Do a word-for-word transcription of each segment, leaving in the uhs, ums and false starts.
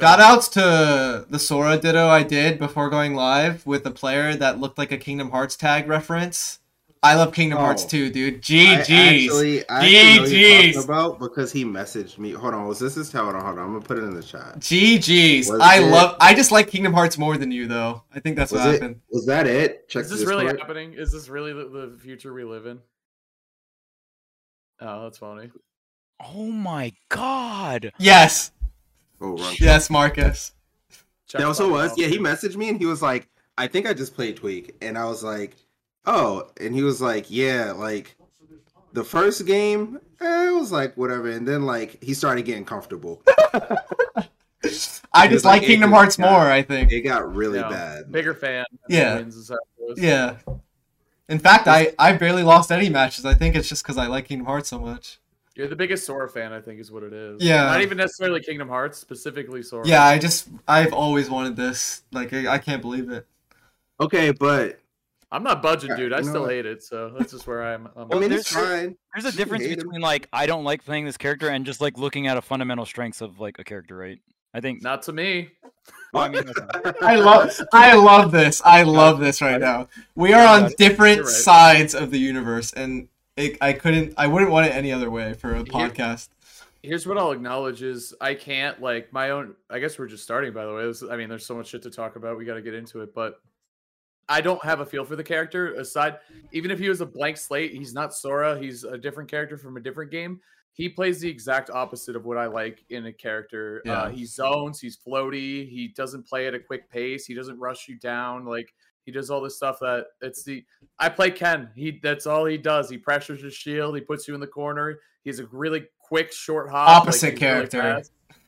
Shout outs to the Sora ditto I did before going live with a player that looked like a Kingdom Hearts tag reference. I love Kingdom oh, Hearts two, dude. G G's. I actually, I actually know you're talking about because he messaged me. Hold on, was this his towel? Hold on, I'm gonna put it in the chat. G G's. Was I it? love. I just like Kingdom Hearts more than you, though. I think that's was what it, happened. Was that it? Check. Is this, this really part. happening? Is this really the, the future we live in? Oh, that's funny. Oh my God. Yes. Oh, wrong. Yes, Marcus. Check that also was. Out. Yeah, he messaged me and he was like, "I think I just played Tweek," and I was like. Oh, and he was like, yeah, like, the first game, eh, it was like, whatever. And then, like, he started getting comfortable. I just like Kingdom Hearts more, I think. It got really yeah. bad. Bigger fan. Yeah. Yeah. In fact, I, I barely lost any matches. I think it's just because I like Kingdom Hearts so much. You're the biggest Sora fan, I think, is what it is. Yeah. Not even necessarily Kingdom Hearts, specifically Sora. Yeah, I just, I've always wanted this. Like, I, I can't believe it. Okay, but... I'm not budging, dude. I no. still hate it, so that's just where I'm. I'm I mean, there's, there's a she difference between, him. like, I don't like playing this character and just, like, looking at a fundamental strengths of, like, a character, right? I think. Not to me. Well, I, mean, I, love, I love this. I love this right now. We are on different right. sides of the universe, and it, I couldn't, I wouldn't want it any other way for a podcast. Here, here's what I'll acknowledge is I can't, like, my own, I guess we're just starting, by the way. This, I mean, there's so much shit to talk about. We got to get into it, but. I don't have a feel for the character aside. Even if he was a blank slate, he's not Sora. He's a different character from a different game. He plays the exact opposite of what I like in a character. Yeah. Uh, he zones. He's floaty. He doesn't play at a quick pace. He doesn't rush you down. Like he does all this stuff that it's the. I play Ken. He that's all he does. He pressures his shield. He puts you in the corner. He's a really quick short hop. Opposite like, character. Really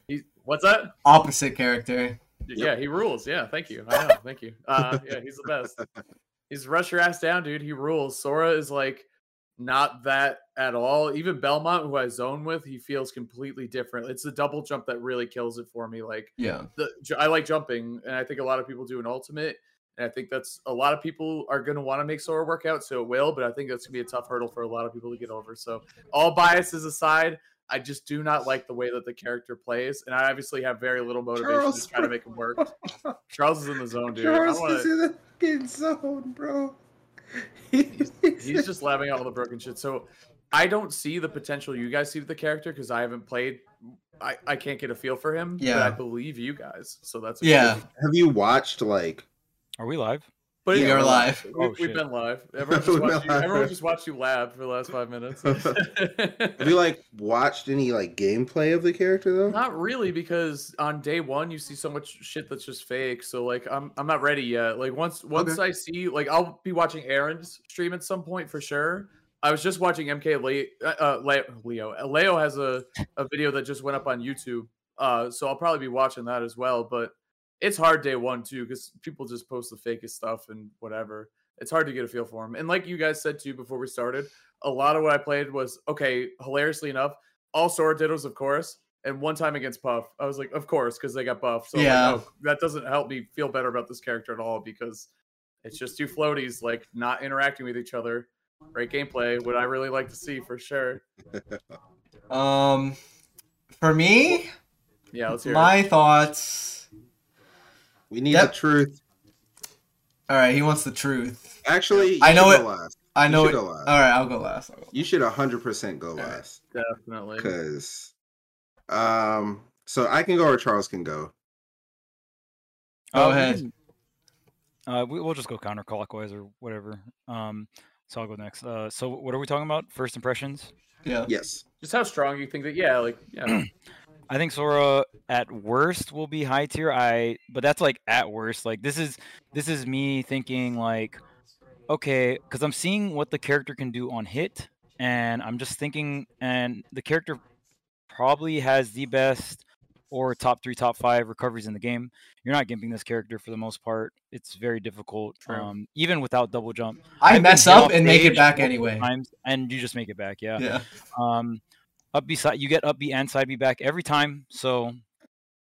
he's, what's that? Opposite character. Yeah, yep. He rules. Yeah, thank you. I know. Thank you. Uh, yeah, he's the best. He's rush your ass down, dude. He rules. Sora is like not that at all. Even Belmont, who I zone with, he feels completely different. It's the double jump that really kills it for me. Like, yeah, the, I like jumping, and I think a lot of people do an ultimate, and I think that's a lot of people are going to want to make Sora work out, so it will. But I think that's gonna be a tough hurdle for a lot of people to get over. So, all biases aside. I just do not like the way that the character plays, and I obviously have very little motivation Charles, to try to make him work. Charles is in the zone, dude. Charles I wanna... is in the fucking zone, bro. he's, he's just laughing at all the broken shit. So I don't see the potential you guys see with the character because I haven't played. I, I can't get a feel for him, yeah. but I believe you guys. So that's yeah. Have you watched like? Are we live? But yeah, we're live. We, oh, we've shit. been live. Everyone just, watched you, everyone just watched you lab for the last five minutes. Have you like watched any like gameplay of the character though? Not really, because on day one you see so much shit that's just fake. So like I'm I'm not ready yet. Like once once okay. I see like I'll be watching Aaron's stream at some point for sure. I was just watching M K Le- uh, Le- Leo. Leo has a, a video that just went up on YouTube. Uh, so I'll probably be watching that as well, but. It's hard day one, too, because people just post the fakest stuff and whatever. It's hard to get a feel for them. And like you guys said, too, before we started, a lot of what I played was, okay, hilariously enough, all Sora dittos, of course, and one time against Puff. I was like, of course, because they got buffed. So yeah. like, oh, that doesn't help me feel better about this character at all because it's just two floaties, like, not interacting with each other. Great gameplay. What I really like to see, for sure. um, For me? Yeah, let's hear My it. thoughts... We need yep. the truth. All right, he wants the truth. Actually, you I know it. Go last. I know it. Go last. All right, I'll go last. I'll go you should one hundred percent go last. Right, definitely. Because, um, so I can go or Charles can go. Go um, ahead. Uh, we, we'll just go counterclockwise or whatever. Um, so I'll go next. Uh, so what are we talking about? First impressions? Yeah. Yes. Just how strong you think that? Yeah, like yeah. I think Sora at worst will be high tier. I but that's like at worst. Like this is this is me thinking like, okay, because I'm seeing what the character can do on hit, and I'm just thinking, and the character probably has the best or top three, top five recoveries in the game. You're not gimping this character for the most part. It's very difficult, um, even without double jump. I, I mess up and make it back anyway, times, and you just make it back. Yeah. Yeah. Um, Up B side, you get up B and side B back every time, so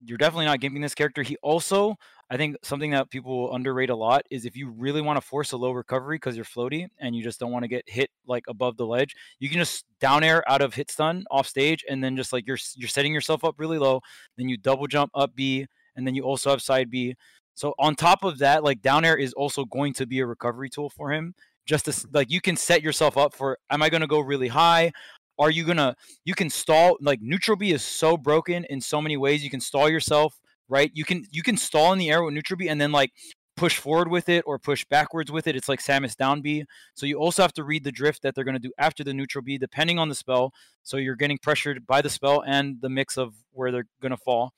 you're definitely not gimping this character. He also, I think something that people underrate a lot is if you really want to force a low recovery because you're floaty and you just don't want to get hit like above the ledge, you can just down air out of hit stun off stage, and then just like you're you're setting yourself up really low. Then you double jump up B, and then you also have side B. So on top of that, like down air is also going to be a recovery tool for him. Just to, like, you can set yourself up for, am I going to go really high? Are you going to, you can stall, like neutral B is so broken in so many ways. You can stall yourself, right? You can, you can stall in the air with neutral B and then like push forward with it or push backwards with it. It's like Samus down B. So you also have to read the drift that they're going to do after the neutral B, depending on the spell. So you're getting pressured by the spell and the mix of where they're going to fall.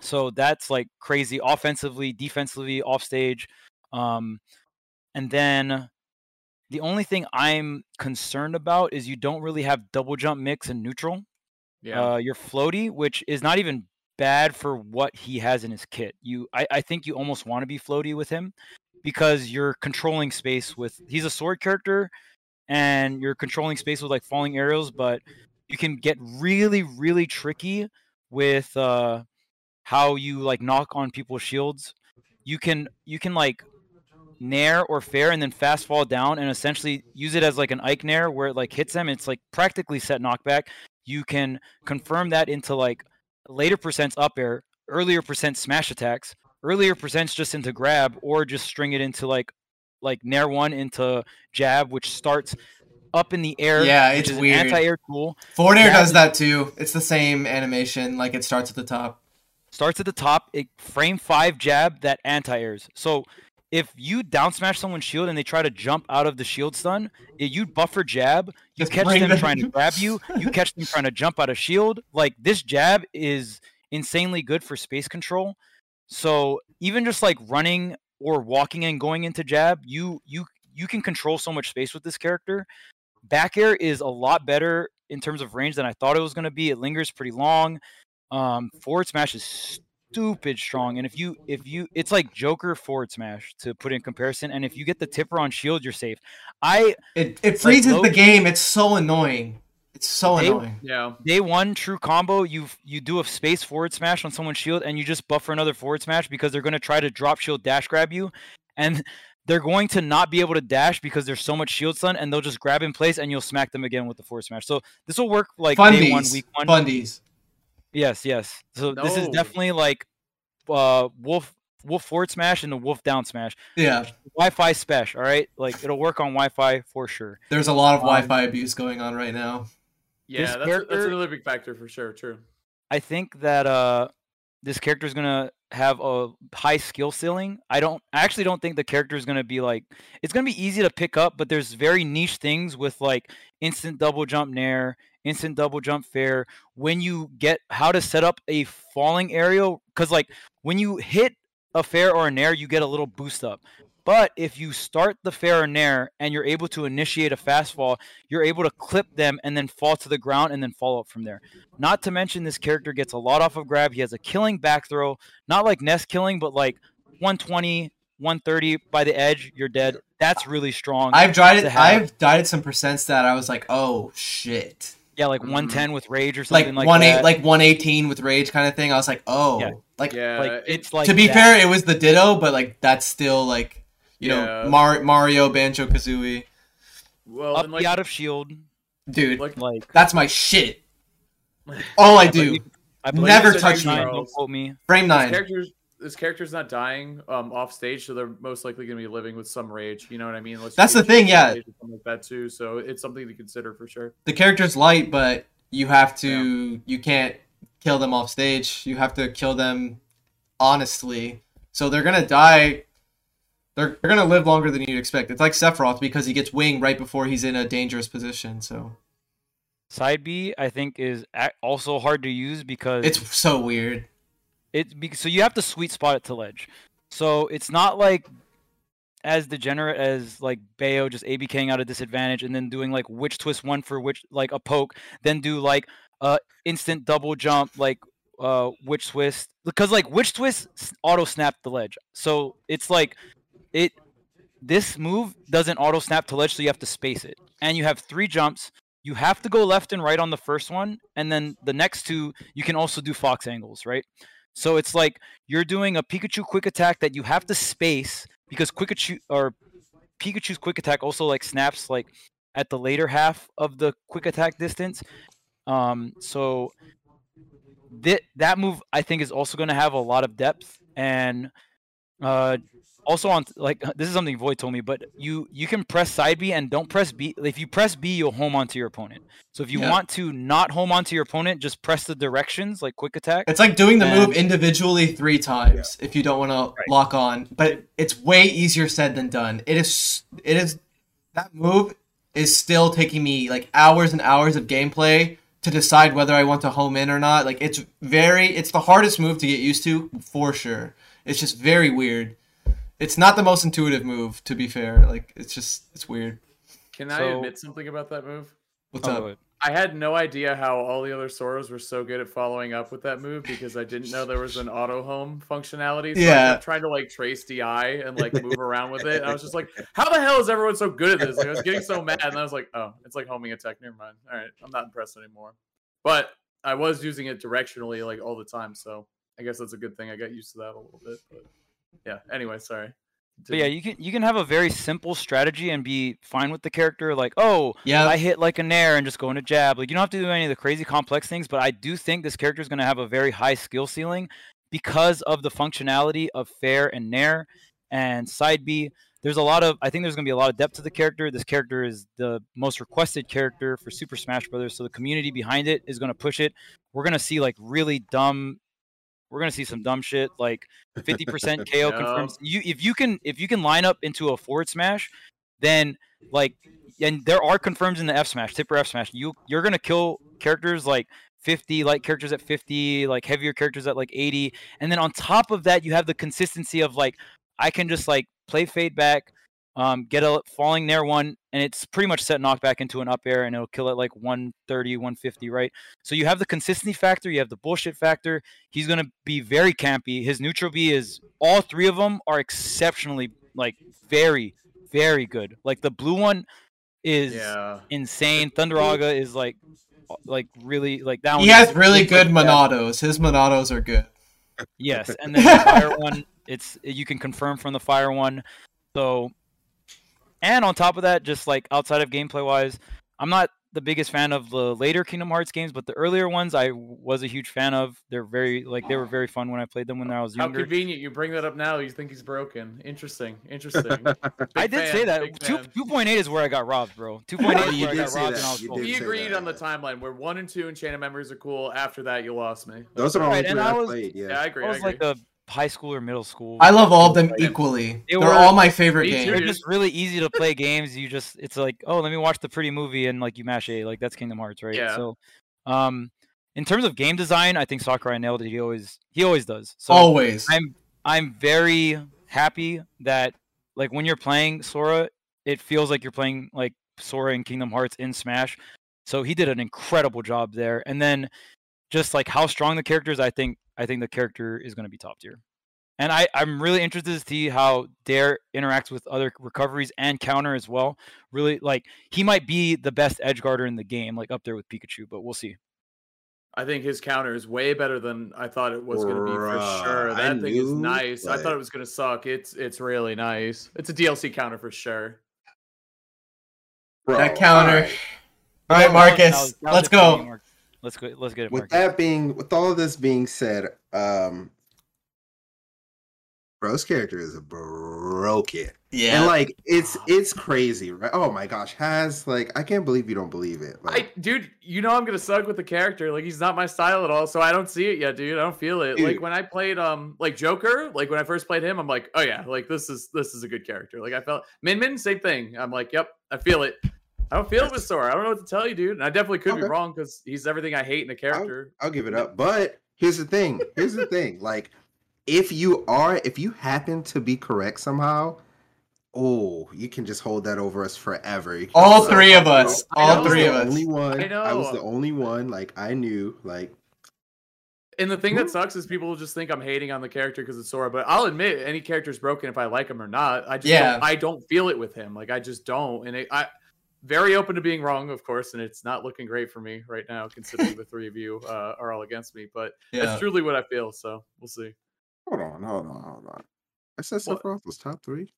So that's like crazy offensively, defensively, off stage. Um, and then the only thing I'm concerned about is you don't really have double jump mix and neutral. Yeah. Uh, you're floaty, which is not even bad for what he has in his kit. You, I, I think you almost want to be floaty with him because you're controlling space with, he's a sword character and you're controlling space with like falling aerials, but you can get really, really tricky with uh, how you like knock on people's shields. You can, you can like, nair or fair and then fast fall down and essentially use it as like an Ike nair where it like hits them. It's like practically set knockback. You can confirm that into like later percents up air, earlier percent smash attacks, earlier percents just into grab, or just string it into like like nair one into jab, which starts up in the air. Yeah, it's which is weird. An anti-air tool. Forward air does that too. It's the same animation. Like it starts at the top. Starts at the top. It frame five jab that anti-airs. So if you down smash someone's shield and they try to jump out of the shield stun, you buffer jab, you just catch them, them trying to grab you, you catch them trying to jump out of shield. Like, this jab is insanely good for space control. So even just like running or walking and going into jab, you you you can control so much space with this character. Back air is a lot better in terms of range than I thought it was going to be. It lingers pretty long. Um, forward smash is stupid. Stupid strong, and if you if you it's like Joker forward smash to put in comparison, and if you get the tipper on shield, you're safe. I it, it freezes like the game. It's so annoying. It's so day, annoying. Yeah. Day one true combo. You you do a space forward smash on someone's shield, and you just buffer another forward smash because they're gonna try to drop shield dash grab you, and they're going to not be able to dash because there's so much shield stun, and they'll just grab in place, and you'll smack them again with the forward smash. So this will work like Fundies. day one, week one. Fundies. Yes, yes. So no. This is definitely like uh, Wolf Wolf forward smash and the Wolf down smash. Yeah. Wi-Fi special, all right? Like, it'll work on Wi-Fi for sure. There's a lot of um, Wi-Fi abuse going on right now. Yeah, that's, character, that's another big factor for sure, true. I think that uh, this character is going to have a high skill ceiling. I don't. I actually don't think the character is going to be like, it's going to be easy to pick up, but there's very niche things with like instant double jump nair, instant double jump fair, when you get how to set up a falling aerial, because like when you hit a fair or a nair, you get a little boost up. But if you start the fair or nair and you're able to initiate a fast fall, you're able to clip them and then fall to the ground and then follow up from there. Not to mention this character gets a lot off of grab. He has a killing back throw, not like nest killing, but like one twenty, one thirty by the edge, you're dead. That's really strong. I've tried it. I've died at some percents that I was like, oh shit. Yeah, like one ten with rage or something like, like one eight, that. Like one eighteen with rage kind of thing. I was like, oh. Yeah. Like, yeah, like it's like to be that. fair, it was the Ditto, but like that's still like, you yeah. know, Mar- Mario, Banjo-Kazooie. Well, Up and like, the out of shield. Dude, like, like that's my shit. All I do. I believe, I Never touch me. Don't quote me. Frame nine. This character's, this character's not dying um, off stage, so they're most likely going to be living with some rage. You know what I mean? Let's that's the thing, yeah. Like that too, so it's something to consider for sure. The character's light, but you have to, yeah. you can't kill them off stage. You have to kill them honestly. So they're going to die. They're, they're going to live longer than you'd expect. It's like Sephiroth because he gets winged right before he's in a dangerous position. So side B, I think, is also hard to use because it's so weird. It so you have to sweet spot it to ledge. So it's not like as degenerate as like Bayo just A B K-ing out of disadvantage and then doing like witch twist one for which like a poke, then do like uh instant double jump like uh witch twist, because like witch twist auto snap the ledge. So it's like it this move doesn't auto snap to ledge, so you have to space it. And you have three jumps. You have to go left and right on the first one, and then the next two you can also do Fox angles, right? So it's like you're doing a Pikachu quick attack that you have to space, because Pikachu or Pikachu's quick attack also like snaps like at the later half of the quick attack distance. Um, so that that move I think is also going to have a lot of depth, and uh, also on like this is something Void told me, but you you can press side B and don't press B. If you press B, you'll home onto your opponent. So if you yeah. want to not home onto your opponent, just press the directions like quick attack. It's like doing the and... move individually three times yeah. if you don't want to right. lock on, but it's way easier said than done. It is it is that move is still taking me like hours and hours of gameplay to decide whether I want to home in or not. Like it's very, it's the hardest move to get used to for sure. It's just very weird. It's not the most intuitive move, to be fair. Like it's just, it's weird. Can so, I admit something about that move? What's oh, up? I had no idea how all the other Soras were so good at following up with that move, because I didn't know there was an auto home functionality. So yeah. I kept trying to like trace D I and like move around with it. And I was just like, how the hell is everyone so good at this? Like, I was getting so mad, and I was like, oh, it's like homing attack. Never mind. All right, I'm not impressed anymore. But I was using it directionally like all the time, so I guess that's a good thing. I got used to that a little bit. But yeah. Anyway, sorry. But yeah, you can you can have a very simple strategy and be fine with the character. Like, oh, yeah, I hit like a nair and just go into jab. Like, you don't have to do any of the crazy complex things. But I do think this character is going to have a very high skill ceiling because of the functionality of fair and nair and side B. There's a lot of I think there's going to be a lot of depth to the character. This character is the most requested character for Super Smash Brothers, so the community behind it is going to push it. We're going to see like really dumb. We're gonna see some dumb shit like fifty percent K O no. confirms. You if you can if you can line up into a forward smash, then like and there are confirms in the F smash, tipper F smash. You you're gonna kill characters like fifty, light characters at fifty, like heavier characters at like eighty, and then on top of that you have the consistency of like I can just like play fade back, um, get a falling nair one, and it's pretty much set knockback into an up air, and it'll kill at like one thirty, one fifty, right? So you have the consistency factor, you have the bullshit factor. He's going to be very campy. His neutral B is, all three of them are exceptionally, like, very, very good. Like, the blue one is yeah. insane. Thunderaga is, like, like really, like, that one. He has really good Monados. His Monados are good. Yes, and then the fire one, it's you can confirm from the fire one. So... And on top of that, just like outside of gameplay wise, I'm not the biggest fan of the later Kingdom Hearts games, but the earlier ones I was a huge fan of. They're very like they were very fun when I played them when I was younger. How convenient you bring that up now. You think he's broken. Interesting. Interesting. I did fan, say that. two point eight is where I got robbed, bro. two point eight is where I got robbed and I was told. We agreed on the timeline where one and two Enchanted Memories are cool. After that, you lost me. Those are all right, I, I was, played. Yeah. yeah, I agree. I was I agree. like a high school or middle school. I love all of them equally. They They're were, all my favorite games. They're just really easy to play games. You just, it's like, oh, let me watch the pretty movie and like you mash A. Like that's Kingdom Hearts, right? Yeah. So, um, in terms of game design, I think Sakurai nailed it. He always, he always does. So always. I'm, I'm very happy that like when you're playing Sora, it feels like you're playing like Sora in Kingdom Hearts in Smash. So he did an incredible job there. And then just like how strong the character is, I think. I think the character is going to be top tier. And I, I'm really interested to see how Dare interacts with other recoveries and counter as well. Really, like, he might be the best edgeguarder in the game, like, up there with Pikachu, but we'll see. I think his counter is way better than I thought it was going to be for sure. That I thing is nice. Like... I thought it was going to suck. It's it's really nice. It's a D L C counter for sure. Bro, that counter. All right, all right Marcus. That was, that was let's go. Game, Marcus. Let's go. Let's get it. With that being, with all of this being said, um, bro's character is a bro kid. Yeah, and like it's it's crazy, right? Oh my gosh, has like I can't believe you don't believe it. Like, I, dude, you know I'm gonna suck with the character. Like he's not my style at all, so I don't see it yet, dude. I don't feel it. Dude. Like when I played um like Joker, like when I first played him, I'm like, oh yeah, like this is this is a good character. Like I felt Min Min, same thing. I'm like, yep, I feel it. I don't feel it with Sora. I don't know what to tell you, dude. And I definitely could okay. be wrong because he's everything I hate in a character. I'll, I'll give it up. But here's the thing. Here's the thing. Like, if you are, if you happen to be correct somehow, oh, you can just hold that over us forever. All three of us. All three of us. I was the only one. I know. I was the only one. Like, I knew. Like. And the thing that sucks is people will just think I'm hating on the character because it's Sora. But I'll admit, any character's broken if I like him or not. I just yeah. don't, I don't feel it with him. Like, I just don't. And it, I. very open to being wrong, of course, and it's not looking great for me right now, considering the three of you uh, are all against me. But yeah. that's truly what I feel, so we'll see. Hold on, hold on, hold on. I said Sephiroth was top three.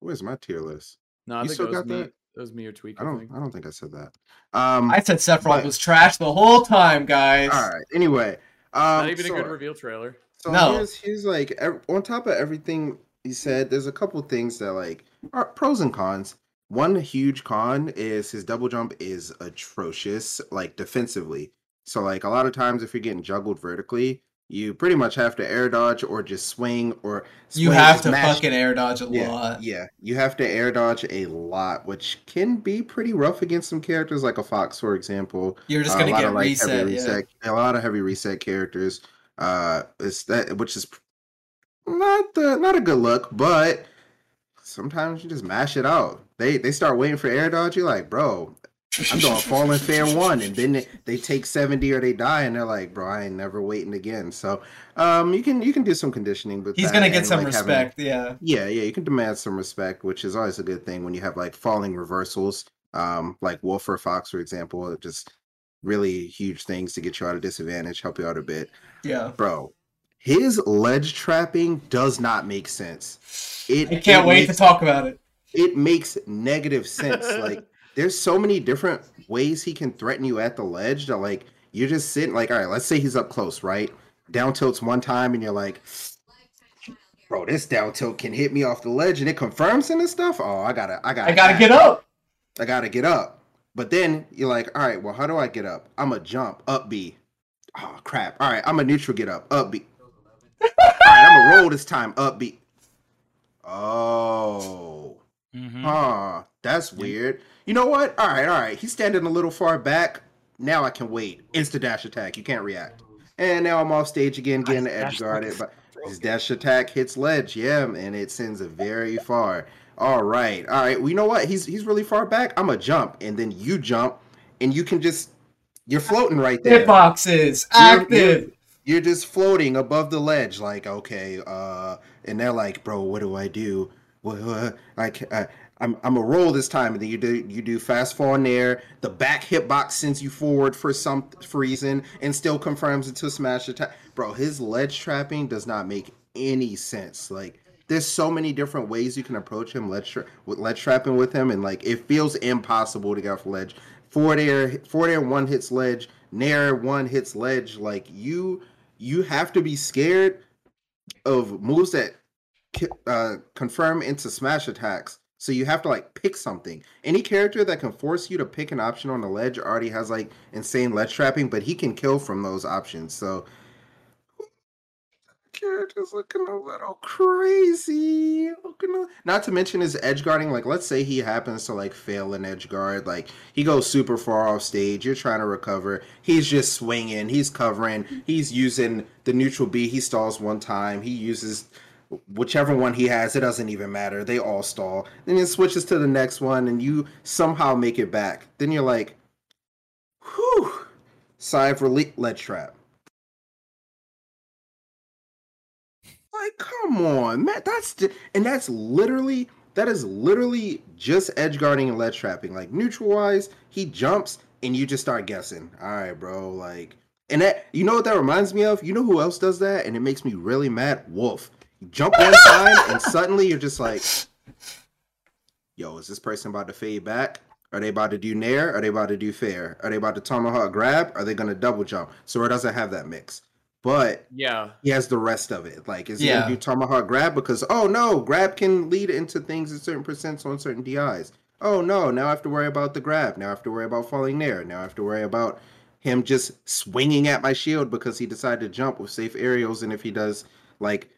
Where's my tier list? No, I you think still it was got me. That? It was me or Tweek. I don't. Thing. I don't think I said that. Um, I said Sephiroth but... was trash the whole time, guys. All right. Anyway, um, not even so, a good reveal trailer. So no. here's, here's like on top of everything he said. There's a couple things that like are pros and cons. One huge con is his double jump is atrocious, like defensively. So like a lot of times if you're getting juggled vertically, you pretty much have to air dodge or just swing or swing you have to smash. fucking air dodge a yeah, lot. Yeah, you have to air dodge a lot, which can be pretty rough against some characters like a Fox, for example. You're just gonna uh, get of, like, reset, heavy yeah. reset. A lot of heavy reset characters, uh, is that which is not the not a good look, but sometimes you just mash it out. They they start waiting for air dodge. You're like, bro, I'm doing falling fair one, and then they, they take seventy or they die, and they're like, bro, I ain't never waiting again. So, um, you can you can do some conditioning, but he's gonna get some like respect, having, yeah, yeah, yeah. You can demand some respect, which is always a good thing when you have like falling reversals, um, like Wolf or Fox, for example, just really huge things to get you out of disadvantage, help you out a bit, yeah, bro. His ledge trapping does not make sense. It I can't it wait makes, to talk about it. It makes negative sense. Like there's so many different ways he can threaten you at the ledge that like you're just sitting like, all right, let's say he's up close, right? Down tilts one time and you're like, bro, this down tilt can hit me off the ledge and it confirms him and stuff. Oh, I gotta I gotta I gotta get up. I gotta get up. But then you're like, all right, well, how do I get up? I'm a jump, up B. Oh crap. All right, I'm a neutral get up, up B. All right, I'm gonna roll this time, up B. Oh. Mm-hmm. Huh, that's weird. You know what? All right, all right. He's standing a little far back. Now I can wait. Insta dash attack. You can't react. And now I'm off stage again, getting the edge guarded. But his dash attack hits ledge, yeah, and it sends it very far. All right, all right. Well, you know what? He's he's really far back. I'm a jump, and then you jump, and you can just you're floating right there. Hitboxes active. You're, you're, you're just floating above the ledge, like okay. Uh, and they're like, bro, what do I do? Like uh, I'm, I'm a roll this time, and then you do you do fast fall in there. The back hitbox sends you forward for some reason, and still confirms into a smash attack. Bro, his ledge trapping does not make any sense. Like there's so many different ways you can approach him ledge tra- with ledge trapping with him, and like it feels impossible to get off ledge. Forward air, forward air one hits ledge, nair one hits ledge. Like you you have to be scared of moves that. Uh, confirm into smash attacks, so you have to like pick something. Any character that can force you to pick an option on the ledge already has like insane ledge trapping, but he can kill from those options. So character's looking a little crazy. Not to mention his edge guarding. Like let's say he happens to like fail an edge guard, like he goes super far off stage. You're trying to recover. He's just swinging. He's covering. He's using the neutral B. He stalls one time. He uses. Whichever one he has, it doesn't even matter. They all stall. Then it switches to the next one, and you somehow make it back. Then you're like, whew, sigh of relief, ledge trap. Like, come on, man. That's di- and that's literally, that is literally just edge guarding and ledge trapping. Like, neutral-wise, he jumps, and you just start guessing. All right, bro, like, and that, you know what that reminds me of? You know who else does that? And it makes me really mad? Wolf. You jump one time, and suddenly you're just like, yo, is this person about to fade back? Are they about to do nair? Are they about to do fair? Are they about to tomahawk grab? Are they going to double jump? Sora doesn't have that mix. But yeah, he has the rest of it. Like, is he yeah. going to do tomahawk grab? Because, oh, no, grab can lead into things at certain percents on certain D Is. Oh, no, now I have to worry about the grab. Now I have to worry about falling nair. Now I have to worry about him just swinging at my shield because he decided to jump with safe aerials. And if he does, like...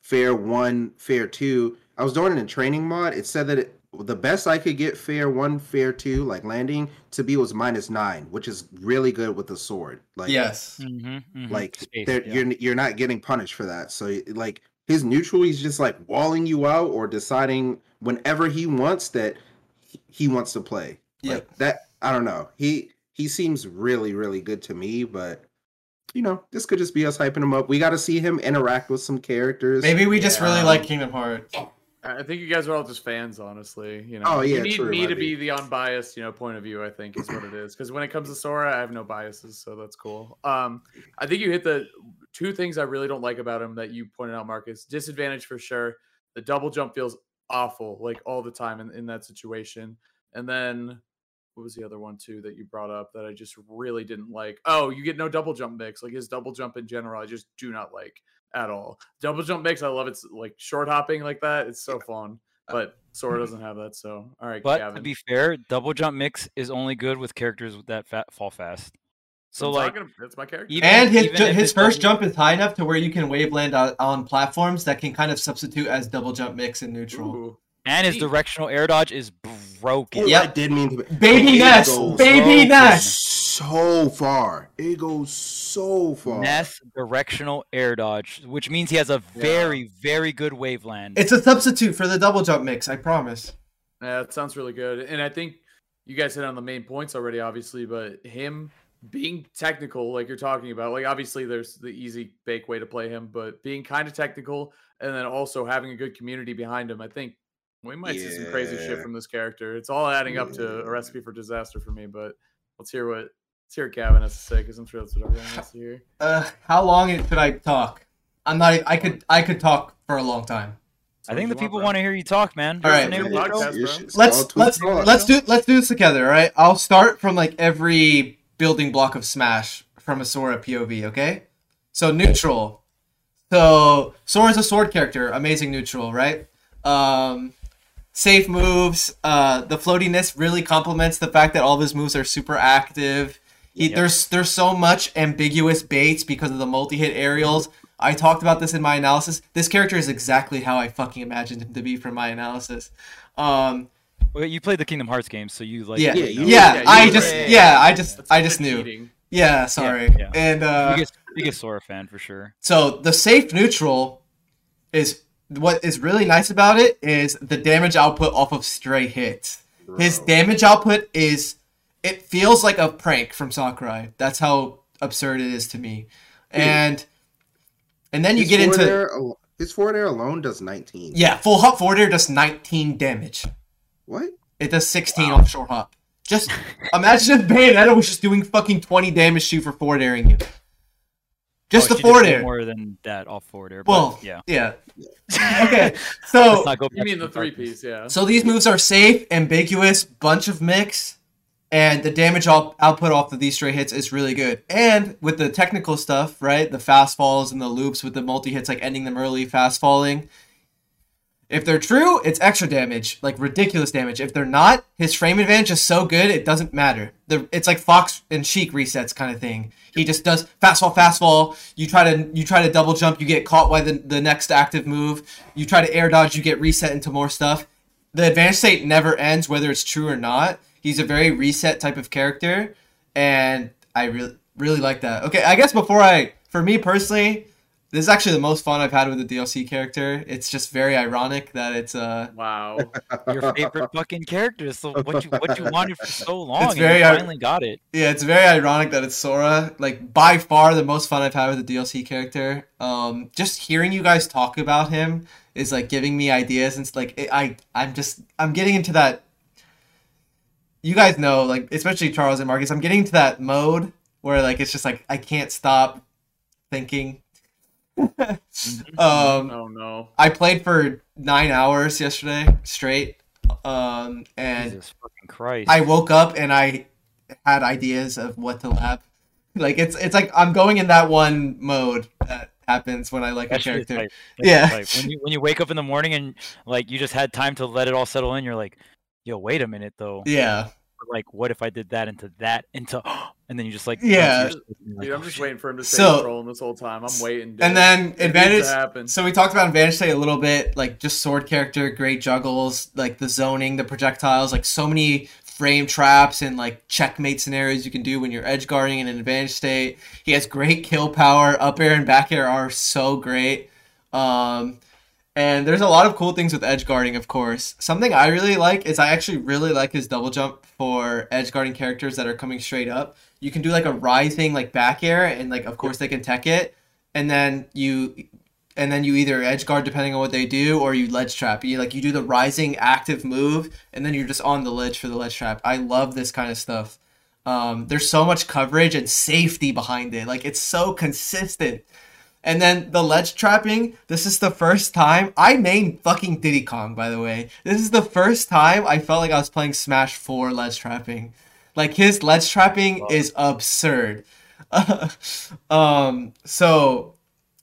fair one, fair two. I was doing it in training mod. It said that it, the best I could get fair one, fair two, like landing to be was minus nine, which is really good with the sword. Like yes, mm-hmm, mm-hmm. like Space, yeah. you're you're not getting punished for that. So like his neutral, he's just like walling you out or deciding whenever he wants that he wants to play. Yeah, like, that I don't know. He he seems really really good to me, but. You know, this could just be us hyping him up. We got to see him interact with some characters. Maybe we yeah. just really like Kingdom Hearts. I think you guys are all just fans, honestly. You know, oh, yeah, you need true, me to be. be the unbiased, you know, point of view. I think is what it is. Because when it comes to Sora, I have no biases, so that's cool. Um, I think you hit the two things I really don't like about him that you pointed out, Marcus. Disadvantage for sure. The double jump feels awful, like all the time in, in that situation. And then what was the other one too that you brought up that I just really didn't like? Oh, you get no double jump mix. Like his double jump in general, I just do not like at all. Double jump mix, I love it. It's like short hopping like that. It's so fun. But Sora doesn't have that. So all right, but Gavin. To be fair, double jump mix is only good with characters that fat, fall fast. So I'm like about, that's my character. Even, and his ju his first jump is high enough to where you can waveland on, on platforms that can kind of substitute as double jump mix in neutral. Ooh. And his directional air dodge is broken. Yeah, I did mean to. Baby Ness, baby Ness. So far, it goes so far. Ness directional air dodge, which means he has a very, yeah. very good waveland. It's a substitute for the double jump mix, I promise. Yeah, that sounds really good. And I think you guys hit on the main points already, obviously, but him being technical, like you're talking about, like obviously there's the easy bake way to play him, but being kind of technical and then also having a good community behind him, I think. We might yeah. see some crazy shit from this character. It's all adding yeah. up to a recipe for disaster for me, but let's hear what let's hear Gavin has to say, because I'm sure that's what everyone wants to hear. Uh, how long should I talk? I'm not. I could. I could talk for a long time. So I think the want, people bro? want to hear you talk, man. All right, podcast, let's let's let's do let's do this together. All right, I'll start from like every building block of Smash from a Sora P O V. Okay, so neutral. So Sora's a sword character. Amazing neutral, right? Um. Safe moves, uh, the floatiness really complements the fact that all of his moves are super active. He, yep. There's there's so much ambiguous baits because of the multi-hit aerials. I talked about this in my analysis. This character is exactly how I fucking imagined him to be from my analysis. Um, well, you played the Kingdom Hearts games, so you like... Yeah, yeah, you, yeah, yeah I just yeah, yeah, I just, I just knew. Cheating. Yeah, sorry. Yeah, yeah. And uh, biggest, biggest Sora fan, for sure. So the safe neutral is... What is really nice about it is the damage output off of stray hits. Bro. His damage output is... It feels like a prank from Sakurai. That's how absurd it is to me. Dude. And and then you his get into... Air, his forward air alone does nineteen. Yeah, full hop forward air does nineteen damage. What? It does sixteen wow. on short hop. Just imagine if Bayonetta was just doing fucking twenty damage to you for forward airing you. Just oh, the forward air. More than that off forward air. Well, yeah. Yeah. Okay. So you mean the three piece, yeah. So these moves are safe, ambiguous, bunch of mix, and the damage out output off of these stray hits is really good. And with the technical stuff, right? The fast falls and the loops with the multi hits, like ending them early, fast falling. If they're true, it's extra damage, like ridiculous damage. If they're not, his frame advantage is so good, it doesn't matter. The, it's like Fox and Sheik resets kind of thing. He just does fastfall, fastfall. You try to you try to double jump, you get caught by the, the next active move. You try to air dodge, you get reset into more stuff. The advantage state never ends, whether it's true or not. He's a very reset type of character, and I really really like that. Okay, I guess before I, for me personally... This is actually the most fun I've had with a D L C character. It's just very ironic that it's uh wow, your favorite fucking character. So what you what you wanted for so long, it's and very, you finally got it. Yeah, it's very ironic that it's Sora. Like by far the most fun I've had with a D L C character. Um, just hearing you guys talk about him is like giving me ideas, and it's like it, I I'm just I'm getting into that. You guys know, like especially Charles and Marcus, I'm getting into that mode where like it's just like I can't stop thinking. um, oh no! I played for nine hours yesterday straight, um, and Jesus fucking Christ. I woke up and I had ideas of what to lap. Like it's it's like I'm going in that one mode that happens when I like that a character. Like, yeah, like when you when you wake up in the morning and like you just had time to let it all settle in, you're like, yo, wait a minute though. Yeah. Like, what if I did that into that into, and then you just like, yeah, like, dude, I'm just waiting for him to stay so, control this whole time. I'm waiting. Dude. And then it advantage. So we talked about advantage state a little bit, like just sword character, great juggles, like the zoning, the projectiles, like so many frame traps and like checkmate scenarios you can do when you're edge guarding in an advantage state. He has great kill power. Up air and back air are so great. Um, And there's a lot of cool things with edge guarding, of course. Something I really like is I actually really like his double jump for edge guarding characters that are coming straight up. You can do like a rising like back air, and like of course they can tech it, and then you and then you either edge guard depending on what they do, or you ledge trap. You like you do the rising active move, and then you're just on the ledge for the ledge trap. I love this kind of stuff. Um, there's so much coverage and safety behind it. Like, it's so consistent. And then the ledge trapping, this is the first time I main fucking Diddy Kong, by the way. This is the first time I felt like I was playing Smash four ledge trapping. Like, his ledge trapping wow. is absurd. um, so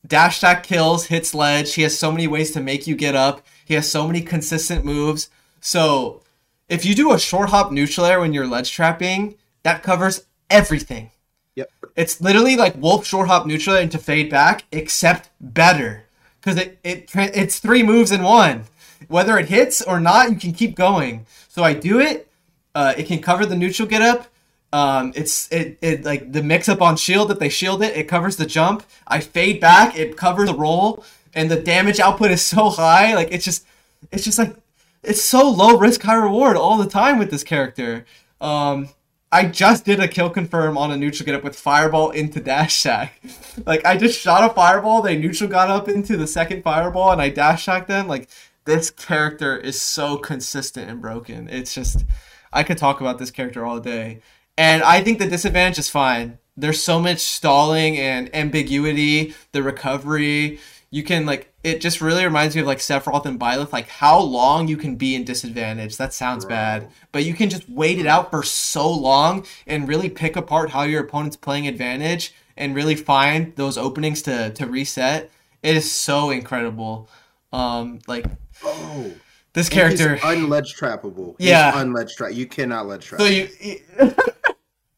dash attack kills, hits ledge. He has so many ways to make you get up. He has so many consistent moves. So if you do a short hop neutral air when you're ledge trapping, that covers everything. Yep. It's literally like Wolf short hop neutral air into fade back, except better, because it, it it's three moves in one. Whether it hits or not, you can keep going. So I do it. Uh, it can cover the neutral get up. Um, it's it, it like the mix up on shield that they shield it. It covers the jump. I fade back. It covers the roll, and the damage output is so high. Like it's just, it's just like, it's so low risk high reward all the time with this character. Um, I just did a kill confirm on a neutral get up with fireball into dash attack. Like I just shot a fireball. They neutral got up into the second fireball, and I dash attacked them. Like this character is so consistent and broken. It's just, I could talk about this character all day. And I think the disadvantage is fine. There's so much stalling and ambiguity, the recovery. You can, like, it just really reminds me of, like, Sephiroth and Byleth, like, how long you can be in disadvantage. That sounds right. bad. But you can just wait it out for so long and really pick apart how your opponent's playing advantage and really find those openings to, to reset. It is so incredible. Um, like... Oh. This character is unledge trappable. Yeah, unledge trap. You cannot ledge trap. So you,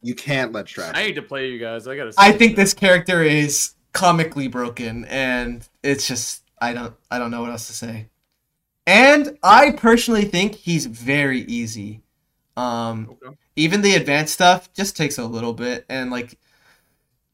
you can't ledge trap. I need to play you guys. I gotta. I think this character is comically broken, and it's just I don't I don't know what else to say. And I personally think he's very easy. Um, okay. Even the advanced stuff just takes a little bit, and like,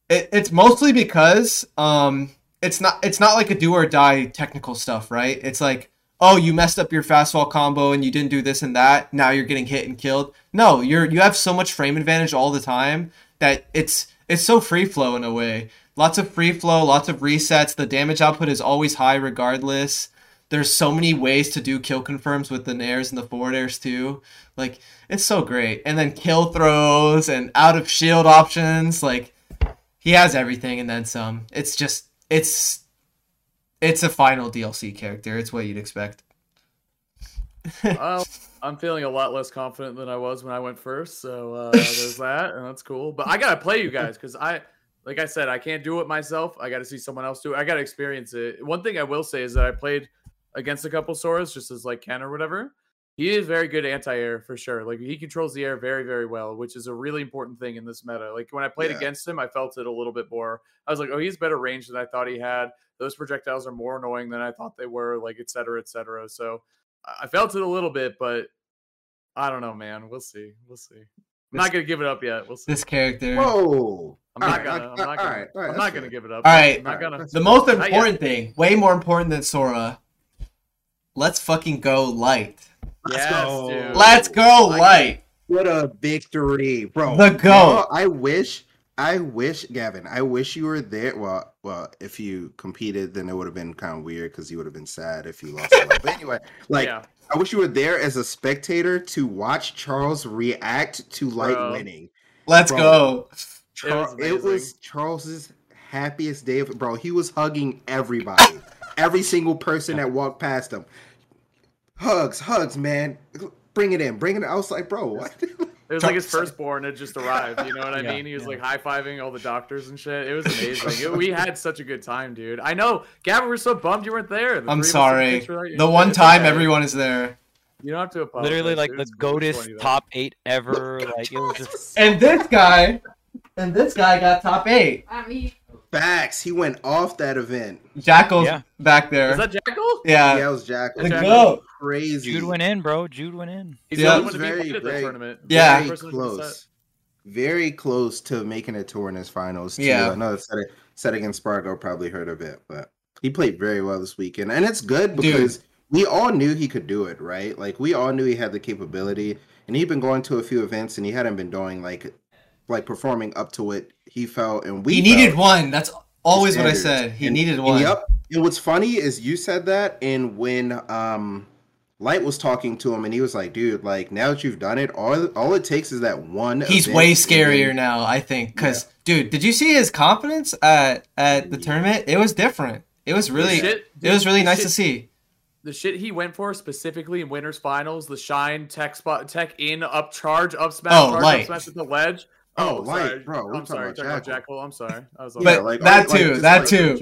it, it's mostly because um, it's not it's not like a do or die technical stuff, right? It's like, oh, you messed up your fastball combo and you didn't do this and that. Now you're getting hit and killed. No, you're you have so much frame advantage all the time that it's it's so free flow in a way. Lots of free flow, lots of resets. The damage output is always high regardless. There's so many ways to do kill confirms with the nairs and the forward airs too. Like, it's so great. And then kill throws and out of shield options. Like, he has everything and then some. It's just it's. It's a final D L C character. It's what you'd expect. Well, I'm feeling a lot less confident than I was when I went first. So uh, there's that, and that's cool. But I got to play you guys because I, like I said, I can't do it myself. I got to see someone else do it. I got to experience it. One thing I will say is that I played against a couple Soras just as like Ken or whatever. He is very good anti-air for sure. Like he controls the air very, very well, which is a really important thing in this meta. Like when I played yeah. against him, I felt it a little bit more. I was like, oh, he's better range than I thought he had. Those projectiles are more annoying than I thought they were, like, et cetera, et cetera. So I felt it a little bit, but I don't know, man. We'll see. We'll see. I'm this, not going to give it up yet. We'll see. This character. Whoa. I'm not going to I'm not going to give it up. All right. I'm not gonna, the most important thing, way more important than Sora, let's fucking go Light. Let's yes, go. Dude. Let's go Light. What a victory, bro. The GOAT. I wish, I wish, Gavin, I wish you were there. Well, well, if you competed, then it would have been kind of weird because you would have been sad if you lost. Light. But anyway, like, yeah. I wish you were there as a spectator to watch Charles react to Light bro. winning. Let's bro. go. Char- it, was it was Charles's happiest day of bro. He was hugging everybody, every single person that walked past him. Hugs, hugs, man. Bring it in, bring it in. I was like, bro, what? It was like his firstborn had just arrived. You know what I yeah, mean? He was yeah. like high-fiving all the doctors and shit. It was amazing. It, we had such a good time, dude. I know, Gavin, we're so bummed you weren't there. The I'm sorry. There. The one time okay. everyone is there. You don't have to apologize. Literally, like, the GOATest top eight ever. Like it was just. And this guy, and this guy got top eight. I mean. Backs, he went off that event. Jackal's yeah. back there. Is that Jackal? Yeah, yeah, it was Jackal. The goat. Crazy. Jude went in, bro. Jude went in. He's yeah, the one very, to be very, tournament. Yeah, very close. Very close to making a tour in his finals. Too. Yeah, another set, set against Spargo probably hurt a bit, but he played very well this weekend, and it's good because Dude. we all knew he could do it, right? Like we all knew he had the capability, and he'd been going to a few events, and he hadn't been doing like. Like performing up to it, he felt and we. He needed one. That's always what I said. He and, needed one. Yep, And what's funny is you said that, and when um, Light was talking to him, and he was like, "Dude, like now that you've done it, all all it takes is that one." He's way scarier then... now, I think, because yeah. dude, did you see his confidence at at the yeah. tournament? It was different. It was really, shit, it was really nice shit, to see. The shit he went for specifically in Winners Finals, the shine tech spot, tech in up charge, up smash, oh, charge, up smash at the ledge. Oh, oh Light, sorry. bro. We're I'm sorry, Jackal. Jackal. I'm sorry. I was like, yeah, like that too, like, that, like, too.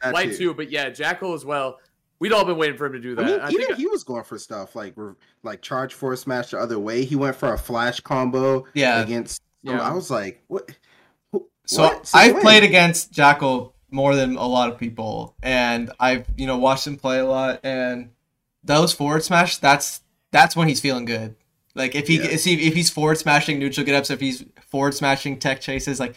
that Light too. too, but yeah, Jackal as well. We'd all been waiting for him to do that. I mean, I even think he was going for stuff like like charge forward smash the other way. He went for a flash combo. Yeah. Against, yeah. I was like, what? Who, so what? I've way. played against Jackal more than a lot of people, and I've you know watched him play a lot. And those forward smash, that's that's when he's feeling good. Like if he yeah. if, he, if he's forward smashing neutral get ups, if he's forward smashing tech chases, like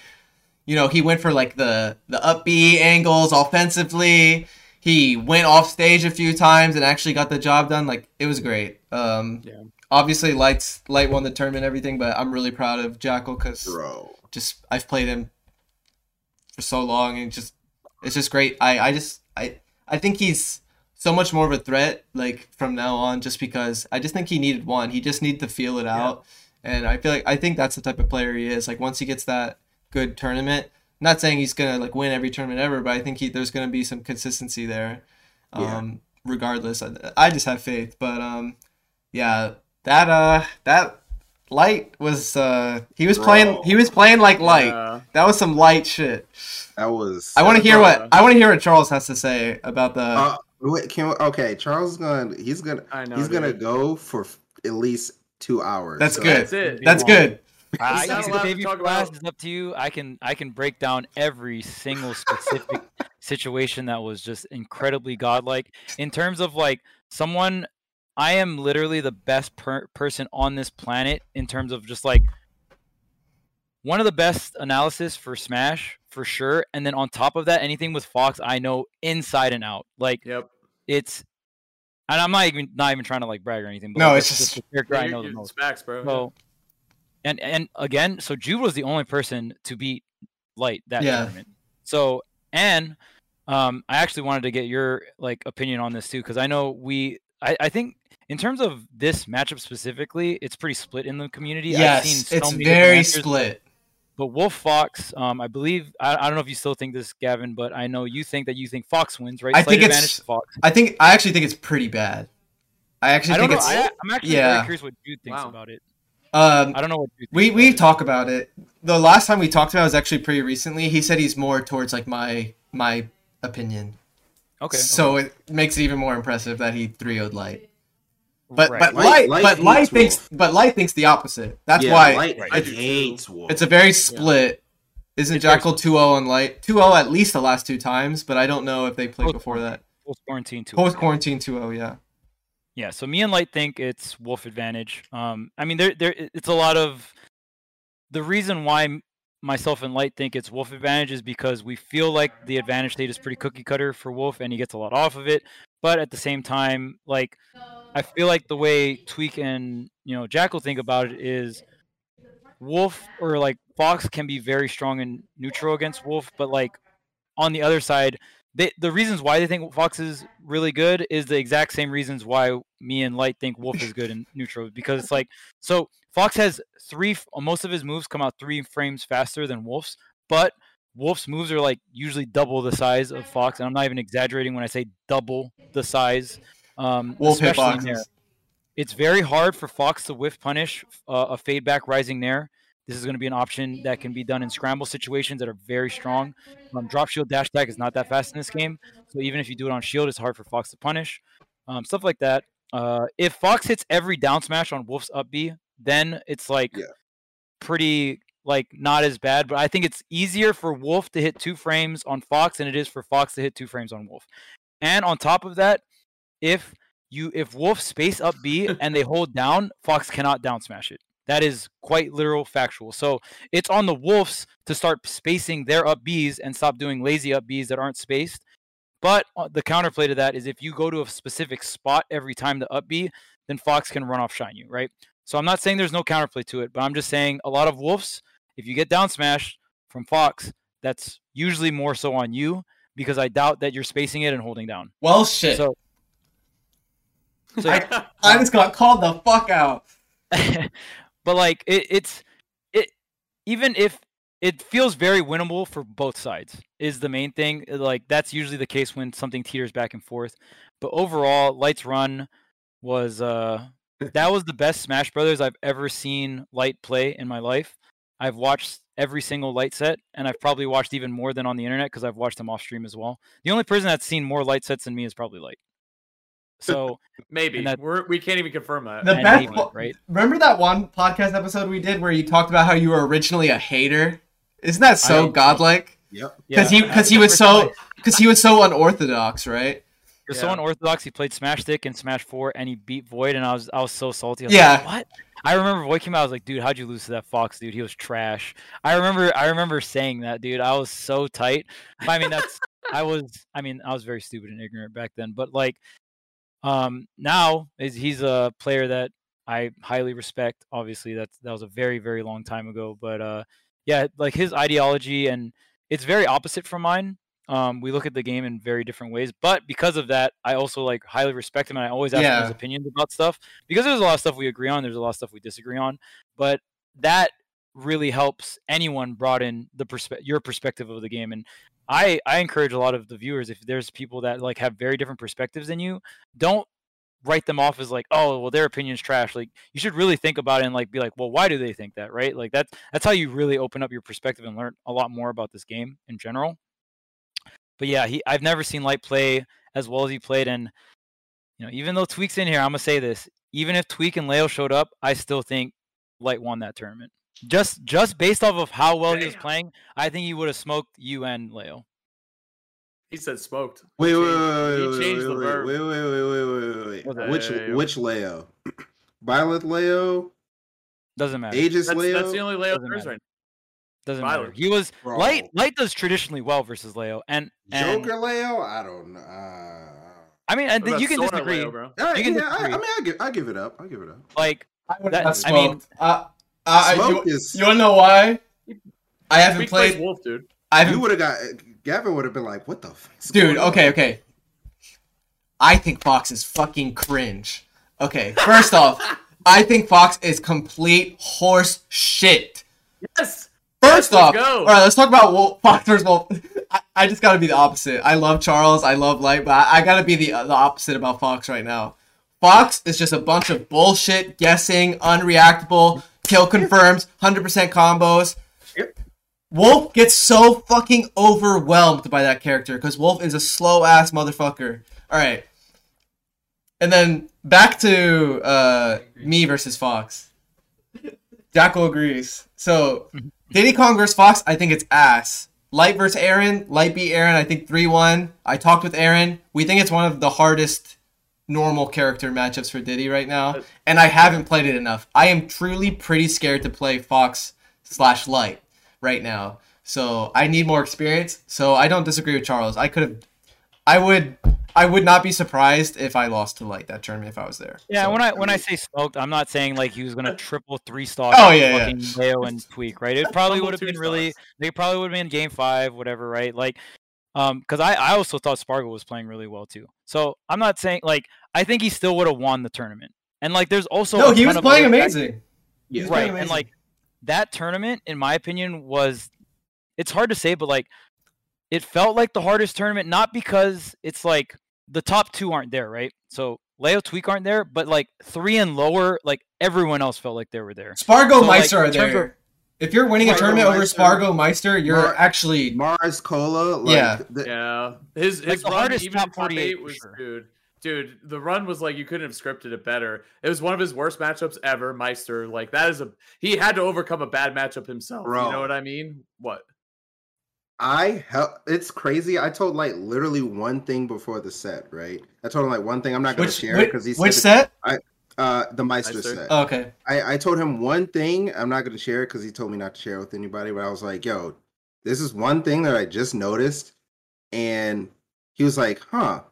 you know he went for like the the up B angles offensively. He went off stage a few times and actually got the job done. Like it was great. Um, yeah. Obviously, Light's Light won the tournament and everything, but I'm really proud of Jackal because just I've played him for so long and just it's just great. I, I just I I think he's so much more of a threat like from now on just because I just think he needed one. He just needed to feel it yeah. out, and I feel like I think that's the type of player he is. Like once he gets that good tournament. Not saying he's gonna like win every tournament ever, but I think he there's gonna be some consistency there. Um, yeah. Regardless, I, I just have faith. But um, yeah, that uh, that Light was uh, he was bro. playing he was playing like Light. Yeah. That was some Light shit. That was. I want to hear uh, what I want to hear what Charles has to say about the. Uh, wait, can we, okay, Charles is gonna he's gonna I know, he's dude. gonna go for at least two hours. That's so good. That's, it. that's good. Uh, baby class is up to you. I can I can break down every single specific situation that was just incredibly godlike. In terms of like someone, I am literally the best per- person on this planet in terms of just like one of the best analysis for Smash for sure. And then on top of that, anything with Fox, I know inside and out. Like yep. it's. And I'm not even not even trying to like brag or anything. But no, like, it's just the character I know the most. Facts, bro. So, And and again, so Jude was the only person to beat Light that yeah. tournament. So and um, I actually wanted to get your like opinion on this too, because I know we I, I think in terms of this matchup specifically, it's pretty split in the community. Yes, I've seen so it's many very split. But Wolf Fox, um, I believe I, I don't know if you still think this, Gavin, but I know you think that you think Fox wins, right? I Slight think it's Fox. I think I actually think it's pretty bad. I actually I think know, it's. I, I'm actually yeah. very curious what Jude thinks wow. about it. Um, I don't know what you think we we talk about it. The last time we talked about it was actually pretty recently. He said he's more towards like my my opinion. Okay. So okay. it makes it even more impressive that he three oh'd Light. But right. but Light, Light but Light thinks Wolf. but Light thinks the opposite. That's yeah, why Light it, hates Wolf. It's a very split. Yeah. Isn't it's Jackal two oh on Light? two oh at least the last two times, but I don't know if they played Post- before that. Post quarantine two oh. Post quarantine two oh, yeah. Yeah, so me and Light think it's Wolf advantage. Um, I mean, there, there, it's a lot of the reason why myself and Light think it's Wolf advantage is because we feel like the advantage state is pretty cookie cutter for Wolf, and he gets a lot off of it. But at the same time, like I feel like the way Tweek and you know Jackal think about it is Wolf or like Fox can be very strong and neutral against Wolf, but like on the other side. They, the reasons why they think Fox is really good is the exact same reasons why me and Light think Wolf is good and neutral, because it's like, so Fox has three, most of his moves come out three frames faster than Wolf's, but Wolf's moves are like usually double the size of Fox. And I'm not even exaggerating when I say double the size. Um, Wolf hit boxes. Nair. It's very hard for Fox to whiff punish uh, a fade back rising Nair. This is going to be an option that can be done in scramble situations that are very strong. Um, drop shield dash attack is not that fast in this game. So even if you do it on shield, it's hard for Fox to punish. Um, stuff like that. Uh, if Fox hits every down smash on Wolf's up B, then it's like yeah. pretty like not as bad. But I think it's easier for Wolf to hit two frames on Fox than it is for Fox to hit two frames on Wolf. And on top of that, if you if Wolf space up B and they hold down, Fox cannot down smash it. That is quite literal factual. So it's on the Wolves to start spacing their up Bs and stop doing lazy up Bs that aren't spaced. But the counterplay to that is if you go to a specific spot every time to up B, then Fox can run off shine you, right? So I'm not saying there's no counterplay to it, but I'm just saying a lot of Wolves, if you get down smashed from Fox, that's usually more so on you because I doubt that you're spacing it and holding down. Well, shit. So, so I, I just got called the fuck out. But like it, it's it even if it feels very winnable for both sides is the main thing. Like that's usually the case when something teeters back and forth. But overall, Light's run was uh that was the best Smash Brothers I've ever seen Light play in my life. I've watched every single Light set, and I've probably watched even more than on the internet because I've watched them off stream as well. The only person that's seen more Light sets than me is probably Light. So maybe that, We're, we can't even confirm that. The best, maybe, right? Remember that one podcast episode we did where you talked about how you were originally a hater? Isn't that so I, godlike? Yep. Because yeah, he because he was so because he was so unorthodox, right? He was yeah. so unorthodox. He played Smash Stick and Smash Four, and he beat Void, and I was I was so salty. I was yeah. Like, what? I remember Void came out. I was like, dude, how'd you lose to that Fox dude? He was trash. I remember I remember saying that, dude. I was so tight. I mean, that's I was I mean I was very stupid and ignorant back then, but like. Um, now is he's a player that I highly respect. Obviously, that's that was a very, very long time ago. But uh, yeah, like his ideology, and it's very opposite from mine. Um, we look at the game in very different ways. But because of that, I also like highly respect him, and I always ask yeah. him his opinions about stuff because there's a lot of stuff we agree on. There's a lot of stuff we disagree on. But that really helps anyone broaden the perspe- your perspective of the game. And I, I encourage a lot of the viewers, if there's people that like have very different perspectives than you, don't write them off as like, oh, well, their opinion's trash. Like you should really think about it and like be like, well, why do they think that, right? Like that's that's how you really open up your perspective and learn a lot more about this game in general. But yeah, he I've never seen Light play as well as he played, and you know, even though Tweek's in here, I'm gonna say this: even if Tweek and Leo showed up, I still think Light won that tournament. Just just based off of how well Damn. he was playing, I think he would have smoked you and Leo. He said smoked. Wait, wait, wait, wait, wait, wait, wait, wait, wait, wait, wait. Which which Leo? Violet Leo? Doesn't matter. Aegis that's, Leo? That's the only Leo there's right now. Doesn't Violet. matter. He was Bro. Light Light does traditionally well versus Leo. And, and Joker Leo? I don't know. Uh, I mean, and you can Sora disagree. Leo, bro. Right, you can yeah, disagree. I, I mean, I give I give it up. I give it up. Like I, that, I mean, uh, Uh, you, is... you wanna know why? I haven't Tweek played Wolf, dude. I haven't... You would have got Gavin would have been like, "What the fuck?" Dude, okay, okay. I think Fox is fucking cringe. Okay, first off, I think Fox is complete horse shit. Yes. First yes, off, all right, let's talk about Wolf. Fox versus Wolf. I, I just gotta be the opposite. I love Charles. I love Light, but I, I gotta be the uh, the opposite about Fox right now. Fox is just a bunch of bullshit, guessing, unreactable. Kill confirms, one hundred percent combos. Yep. Wolf gets so fucking overwhelmed by that character because Wolf is a slow-ass motherfucker. All right. And then back to uh, me versus Fox. Jackal agrees. So Diddy Kong versus Fox, I think it's ass. Light versus Aaron. Light beat Aaron, I think three one. I talked with Aaron. We think it's one of the hardest... normal character matchups for Diddy right now, and I haven't played it enough. I am truly pretty scared to play Fox slash Light right now, so I need more experience. So I don't disagree with Charles. I could have, I would, I would not be surprised if I lost to Light that tournament if I was there. Yeah, so, when I, I mean, when I say smoked, I'm not saying like he was gonna triple three stock. Oh yeah, fucking yeah. Leo and Tweek, right? It probably would have been really. They probably would have been game five, whatever, right? Like. Um, because I, I also thought Spargo was playing really well too. So I'm not saying like I think he still would have won the tournament. And like there's also no, he was playing amazing. Yeah, right. Amazing. And like that tournament, in my opinion, was it's hard to say, but like it felt like the hardest tournament, not because it's like the top two aren't there, right? So Leo, Tweek aren't there, but like three and lower, like everyone else felt like they were there. Spargo, so, Meister like, are there. Of- If you're winning a Spargo tournament Meister. over Spargo Meister, you're Mar- actually Mars Cola. Like, yeah, the... yeah. His his like run, even top forty-eight was sure. dude, dude. The run was like you couldn't have scripted it better. It was one of his worst matchups ever. Meister, like that is a he had to overcome a bad matchup himself. Bro, you know what I mean? What? I help. It's crazy. I told Light literally one thing before the set. Right? I told him like one thing. I'm not going to share because he said which set? I, Uh, the Meister, Meister. set. Oh, okay. I, I told him one thing. I'm not going to share it because he told me not to share it with anybody. But I was like, yo, this is one thing that I just noticed. And he was like, huh,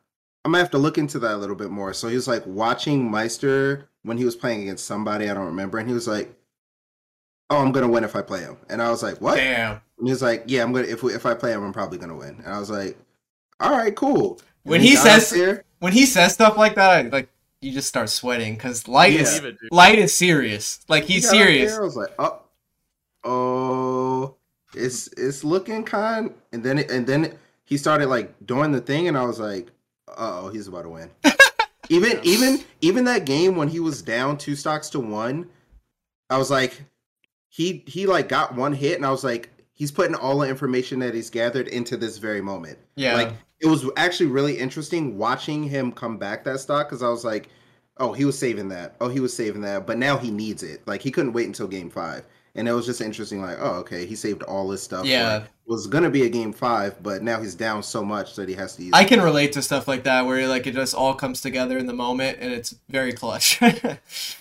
I'm going to have to look into that a little bit more. So he was like watching Meister when he was playing against somebody. I don't remember. And he was like, oh, I'm going to win if I play him. And I was like, what? Damn. And he was like, yeah, I'm going to, if, if I play him, I'm probably going to win. And I was like, all right, cool. When he says here. when he says stuff like that, I, like you just start sweating because Light yeah. is Light is serious. Like he's yeah, serious. I was like, oh, oh, it's it's looking kind, and then it, and then it, he started like doing the thing, and I was like, oh, he's about to win. Even yeah. even even that game when he was down two stocks to one, I was like, he he like got one hit, and I was like, he's putting all the information that he's gathered into this very moment. Yeah, like it was actually really interesting watching him come back that stock because I was like, oh, he was saving that. Oh, he was saving that, but now he needs it. Like he couldn't wait until game five, and it was just interesting. Like, oh, okay, he saved all this stuff. Yeah. Like, it was gonna be a game five, but now he's down so much that he has to use. I can relate to stuff like that where like it just all comes together in the moment, and it's very clutch.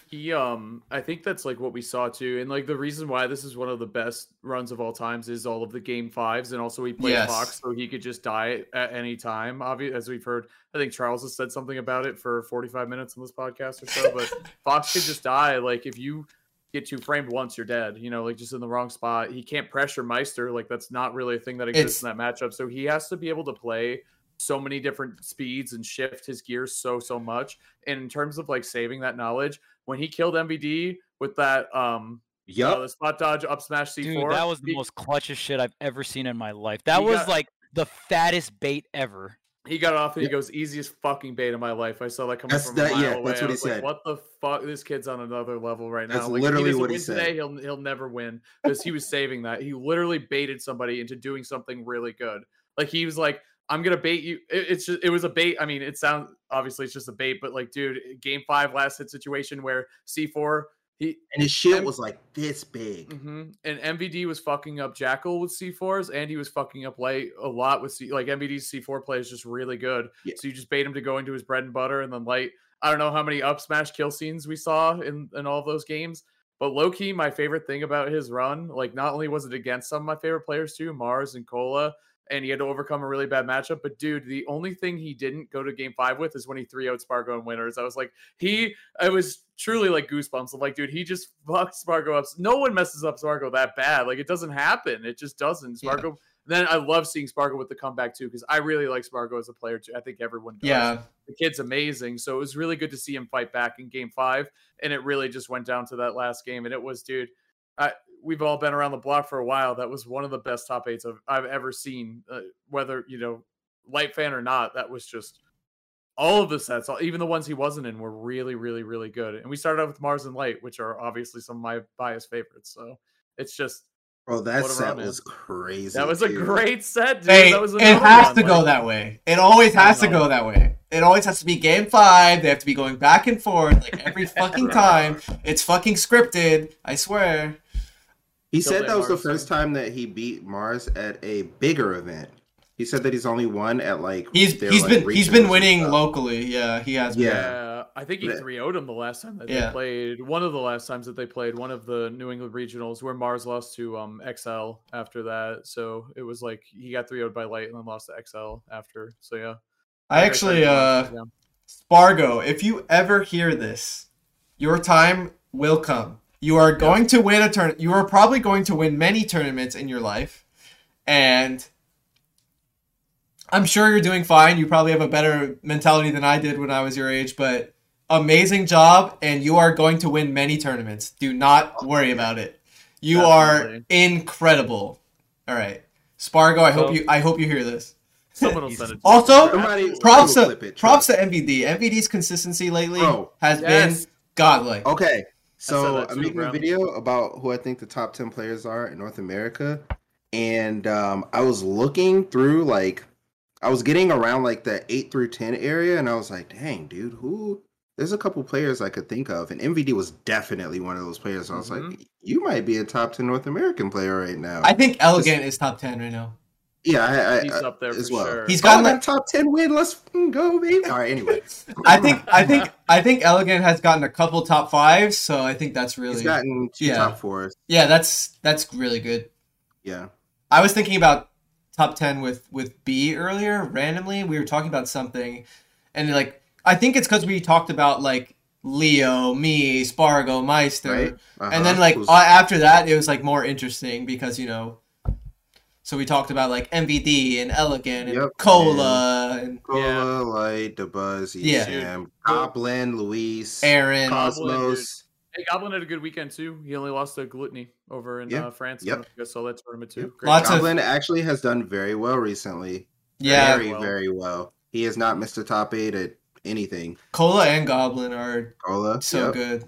He, um, I think that's like what we saw too, and like the reason why this is one of the best runs of all times is all of the game fives, and also he played yes. Fox, so he could just die at any time. Obviously, as we've heard, I think Charles has said something about it for forty-five minutes on this podcast or so. But Fox could just die. Like if you get two framed once, you're dead. You know, like just in the wrong spot. He can't pressure Meister. Like that's not really a thing that exists it's... in that matchup. So he has to be able to play so many different speeds and shift his gears so so much. And in terms of like saving that knowledge. When he killed M V D with that, um, yep. you know, the spot dodge up smash C four. Dude, that was the most clutchest shit I've ever seen in my life. That was got, like the fattest bait ever. He got off and he goes, easiest fucking bait in my life. I saw that coming that's from that, a mile yeah, away. That's what I was he like, said. What the fuck? This kid's on another level right now. That's like, literally if he what he said. Today, he'll, he'll never win because he was saving that. He literally baited somebody into doing something really good. Like he was like, I'm going to bait you. It, it's just, it was a bait. I mean, it sounds, obviously it's just a bait, but like, dude, game five last hit situation where C four, he, and his shit M- was like this big. Mm-hmm. And M V D was fucking up Jackal with C fours and he was fucking up Light a lot with C, like M V D's C four play is just really good. Yeah. So you just bait him to go into his bread and butter and then Light, I don't know how many up smash kill scenes we saw in, in all of those games, but low key, my favorite thing about his run, like not only was it against some of my favorite players too, Mars and Cola, and he had to overcome a really bad matchup. But, dude, the only thing he didn't go to game five with is when he three-oh'd Spargo and winners. I was like, he – I was truly, like, goosebumps. I'm like, dude, he just fucks Spargo up. No one messes up Spargo that bad. Like, it doesn't happen. It just doesn't. Spargo yeah. – then I love seeing Spargo with the comeback, too, because I really like Spargo as a player, too. I think everyone does. Yeah. The kid's amazing. So it was really good to see him fight back in game five. And it really just went down to that last game. And it was, dude – I, we've all been around the block for a while. That was one of the best top eights I've, I've ever seen, uh, whether, you know, Light fan or not. That was just all of the sets, all, even the ones he wasn't in, were really, really, really good. And we started out with Mars and Light, which are obviously some of my biased favorites. So it's just. Oh, that set was crazy. That was a great set, dude. Hey, that was it has to go that way. It always has to go that way. It always has to be game five. They have to be going back and forth like every fucking time. It's fucking scripted. I swear. He said that was the first time that he beat Mars at a bigger event. He said that he's only won at like he's he's like been he's been winning stuff. Locally. Yeah, he has. Been. Yeah, I think he three-oh'd him the last time that yeah. they played. One of the last times that they played, one of the New England regionals where Mars lost to um X L after that. So it was like he got three-oh'd by Light and then lost to X L after. So yeah, I like actually I uh yeah. Spargo, if you ever hear this, your time will come. You are going yeah. to win a turn. You are probably going to win many tournaments in your life, and I'm sure you're doing fine. You probably have a better mentality than I did when I was your age, but amazing job, and you are going to win many tournaments. Do not worry about it. You Definitely. Are incredible. All right. Spargo, I hope oh. you I hope you hear this. Someone will send it to also, somebody, props, to, clip it, props to M V D. M V D's consistency lately oh, has yes. been godlike. Okay, so I'm making a video about who I think the top ten players are in North America, and um, I was looking through, like, I was getting around like the eight through ten area, and I was like, dang, dude, who? There's a couple players I could think of, and M V D was definitely one of those players. So mm-hmm. I was like, you might be a top ten North American player right now. I think Elegant Just, is top ten right now. Yeah, I, I, he's up there as for well. Sure. He's got oh, like, that top ten win. Let's go, baby. All right, anyway. I think I think I think Elegant has gotten a couple top fives, so I think that's really he's gotten two yeah. top fours. Yeah, that's that's really good. Yeah, I was thinking about top ten with with B earlier. Randomly, we were talking about something, and like I think it's because we talked about like Leo, me, Spargo, Meister, right? uh-huh. and then like was... after that it was like more interesting because you know. So we talked about like M V D and Elegant and yep. Cola and, and Cola, yeah. Light, the Buzz, yeah. Sam, Goblin, Luis, Aaron, Cosmos. Hey, Goblin had a good weekend too. He only lost to Gluttony over in yeah. uh, France. Yep. So that's tournament too. Yep. Lots Goblin of... actually has done very well recently. Yeah, very well. very well. He has not missed a top eight at anything. Cola and Goblin are Cola, so yep. good.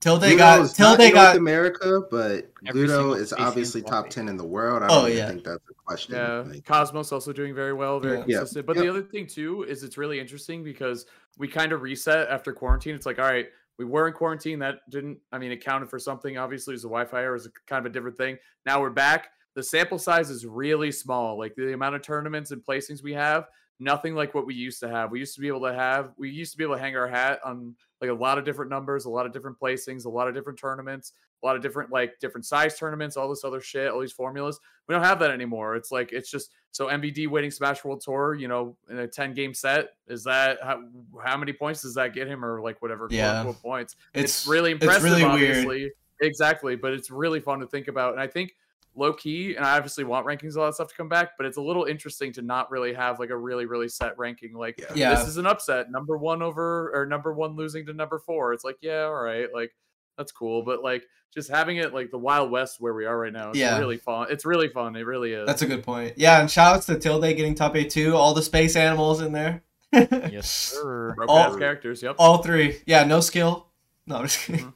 Till they Ludo got, till they got America, but Ludo is obviously top ten in the world. I don't oh, really yeah. think that's a question. Yeah. Like, Cosmos also doing very well, very yeah. consistent. Yeah. But yeah. the other thing too is it's really interesting because we kind of reset after quarantine. It's like, all right, we were in quarantine. That didn't, I mean, it counted for something. Obviously, it was a Wi-Fi or it was a, kind of a different thing. Now we're back. The sample size is really small. Like the amount of tournaments and placings we have, nothing like what we used to have. We used to be able to have, we used to be able to hang our hat on like a lot of different numbers, a lot of different placings, a lot of different tournaments, a lot of different, like different size tournaments, all this other shit, all these formulas. We don't have that anymore. It's like, it's just, so M V D winning Smash World Tour, you know, in a ten game set, is that, how, how many points does that get him or like whatever yeah. quote, quote, points? It's, it's really impressive, it's really obviously. Weird. Exactly. But it's really fun to think about. And I think low key, and I obviously want rankings, all that stuff to come back, but it's a little interesting to not really have like a really, really set ranking. Like yeah. Yeah. this is an upset, number one over or number one losing to number four. It's like, yeah, all right. Like that's cool. But like just having it like the Wild West where we are right now, it's yeah. really fun. It's really fun. It really is. That's a good point. Yeah. And shout outs to Tilde getting top eight too. All the space animals in there. Yes, sir. All characters. Yep. All three. Yeah. No skill. No, I'm just kidding. Mm-hmm.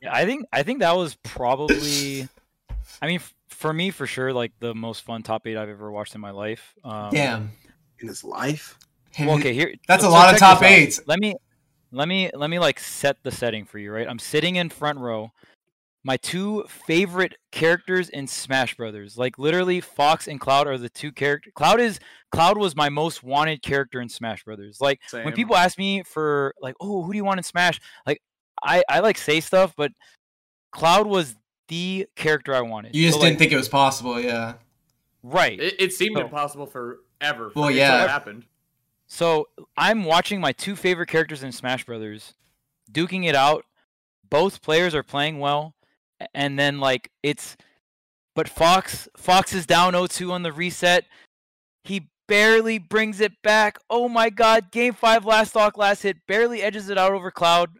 Yeah, I think I think that was probably, I mean, f- for me for sure, like the most fun top eight I've ever watched in my life. Um, Damn, in his life. Well, okay, here that's so, a lot so of top eights. Let me, let me, let me like set the setting for you, right? I'm sitting in front row. My two favorite characters in Smash Brothers, like literally Fox and Cloud are the two characters. Cloud is Cloud was my most wanted character in Smash Brothers. Like Same. When people ask me for like, oh, who do you want in Smash? Like. I, I like say stuff, but Cloud was the character I wanted. You just so, like, didn't think it was possible, yeah. Right. It, it seemed so, impossible forever. Well, yeah. It happened. So I'm watching my two favorite characters in Smash Brothers, duking it out. Both players are playing well, and then like it's, but Fox Fox is down oh two on the reset. He barely brings it back. Oh my God! Game five, last stock, last hit, barely edges it out over Cloud.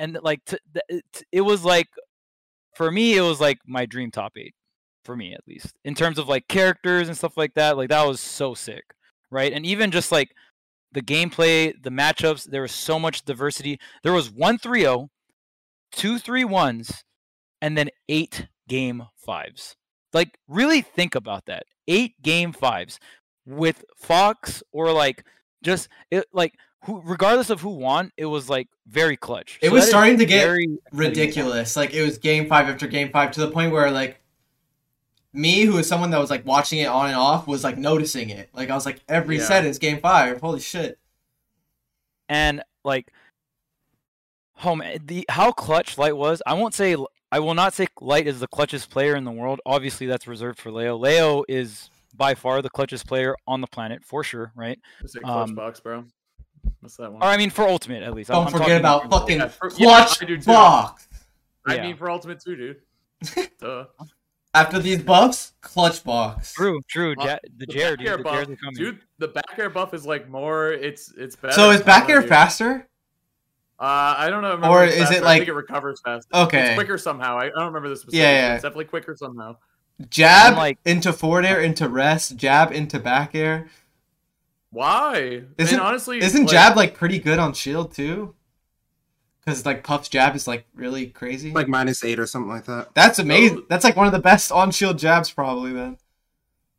And like t- t- it was like, for me, it was like my dream top eight, for me at least, in terms of like characters and stuff like that. Like that was so sick, right? And even just like the gameplay, the matchups, there was so much diversity. There was one three oh, two three ones, and then eight game fives. Like really think about that. Eight game fives with Fox or like just it like. Who, regardless of who won, it was like very clutch. It so was starting to get very ridiculous. Like it was game five after game five to the point where like me, who is someone that was like watching it on and off, was like noticing it. Like I was like, every yeah. set is game five. Holy shit! And like, oh man, the how clutch Light was. I won't say. I will not say Light is the clutchest player in the world. Obviously, that's reserved for Leo. Leo is by far the clutchest player on the planet for sure. Right? It's a clutch um, box, bro. What's that one? Or I mean, for Ultimate at least. Don't I'm forget about, about fucking clutch yeah, box. I yeah. mean, for Ultimate too, dude. Duh. After these buffs, clutch box. True, true. Uh, ja- the J R, dude. The buff, dude, the back air buff is like more. It's it's better. So is back air faster? Uh, I don't know. I or is it like I think it recovers faster? Okay, it's quicker somehow. I, I don't remember this. Yeah, yeah, it's definitely quicker somehow. Jab like, into forward air into rest. Jab into back air. Why? Isn't and honestly isn't like, jab like pretty good on shield too? Because like Puff's jab is like really crazy, like minus eight or something like that. That's amazing. So, that's like one of the best on shield jabs probably. Then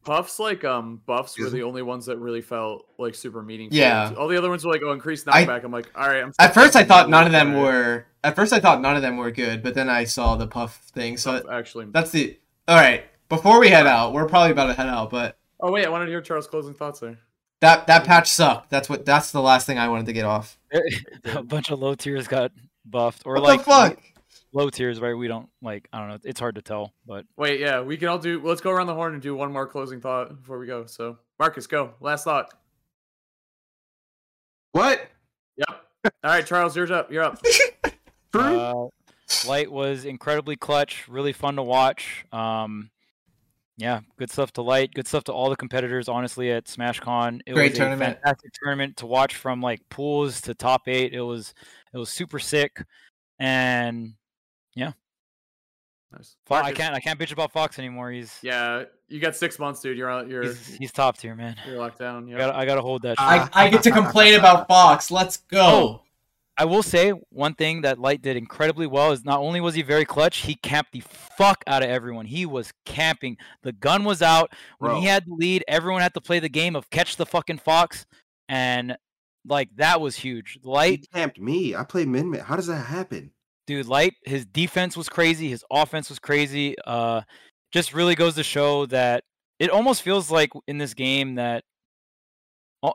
Puff's like um buffs isn't... were the only ones that really felt like super meaningful. Yeah, all the other ones were like oh increased knockback. I, I'm like all right. I'm at first I thought none of them better. were. At first I thought none of them were good, but then I saw the Puff thing. So Puff, actually, that's the all right. Before we head out, we're probably about to head out, but oh wait, I wanted to hear Charles' closing thoughts there. That that patch sucked. That's what. That's the last thing I wanted to get off. A bunch of low tiers got buffed, or what like the fuck? Low tiers, right? We don't like. I don't know. It's hard to tell. But wait, yeah, we can all do. Let's go around the horn and do one more closing thought before we go. So, Marcus, go. Last thought. What? Yep. All right, Charles, yours up. You're up. uh, Light was incredibly clutch, really fun to watch. Um, yeah, good stuff to Light, good stuff to all the competitors, honestly, at SmashCon. It Great was tournament. a fantastic tournament to watch, from like pools to top eight. It was it was super sick. And yeah. Nice. Well, I can't I can't bitch about Fox anymore. He's yeah. You got six months, dude. You're out. You're he's, he's top tier, man. You're locked down. Yep. I, gotta, I gotta hold that. I, I get to complain about Fox. Let's go. Oh, I will say one thing that Light did incredibly well is not only was he very clutch, he camped the fuck out of everyone. He was camping. The gun was out when Bro. he had the lead. Everyone had to play the game of catch the fucking Fox, and like that was huge. Light he camped me. I played Min Min. How does that happen? Dude, Light, his defense was crazy. His offense was crazy. Uh, just really goes to show that it almost feels like in this game that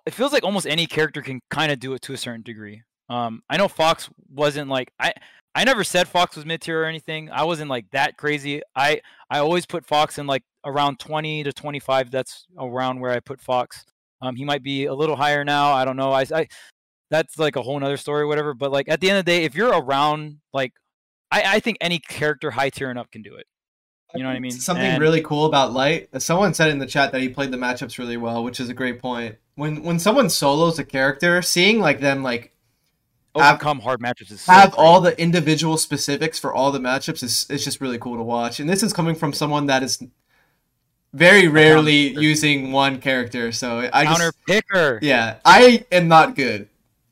it feels like almost any character can kind of do it to a certain degree. Um, I know Fox wasn't like I. I never said Fox was mid-tier or anything. I wasn't like that crazy. I I always put Fox in like around twenty to twenty-five. That's around where I put Fox. Um, he might be a little higher now. I don't know. I. I That's like a whole nother story, whatever. But like at the end of the day, if you're around, like, I, I think any character high tier and up can do it. You know what I mean? Something and... really cool about Light. Someone said in the chat that he played the matchups really well, which is a great point. When when someone solos a character, seeing like them like overcome have, hard matchups is so have great. all the individual specifics for all the matchups is it's just really cool to watch. And this is coming from someone that is very rarely using one character. So I just, counter picker. Yeah, I am not good.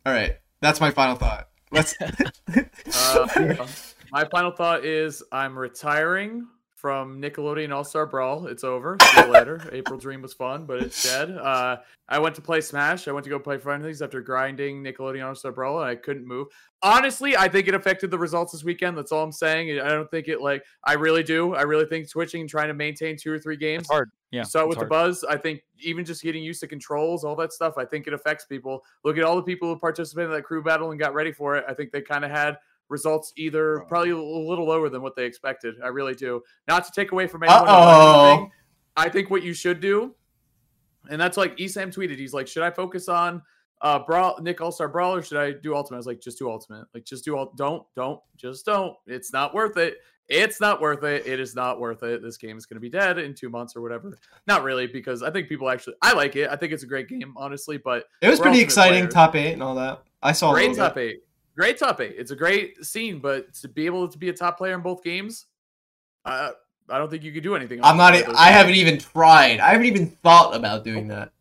All right, that's my final thought. Let's. uh, my final thought is I'm retiring from Nickelodeon All-Star Brawl. It's over. See you later. April Dream was fun, but it's dead. Uh, I went to play Smash. I went to go play friendlies after grinding Nickelodeon All-Star Brawl, and I couldn't move. Honestly, I think it affected the results this weekend. That's all I'm saying. I don't think it, like, I really do. I really think switching and trying to maintain two or three games. It's hard. Yeah, start with hard. the buzz. I think even just getting used to controls, all that stuff, I think it affects people. Look at all the people who participated in that crew battle and got ready for it. I think they kind of had results either probably a little lower than what they expected. I really do. Not to take away from anyone. Uh-oh. I think what you should do, and that's like Esam tweeted, he's like, should I focus on uh, Brawl, Nick All-Star Brawl, or should I do Ultimate? I was like, just do Ultimate. Like, just do all. Don't, don't, just don't. It's not worth it. It's not worth it. It is not worth it. This game is going to be dead in two months or whatever. Not really, because I think people actually, I like it. I think it's a great game, honestly, but it was pretty exciting. Players. Top eight and all that. I saw great top bit. eight. Great top eight. It's a great scene, but to be able to be a top player in both games, uh, I don't think you could do anything. I'm not. I guys. haven't even tried. I haven't even thought about doing that.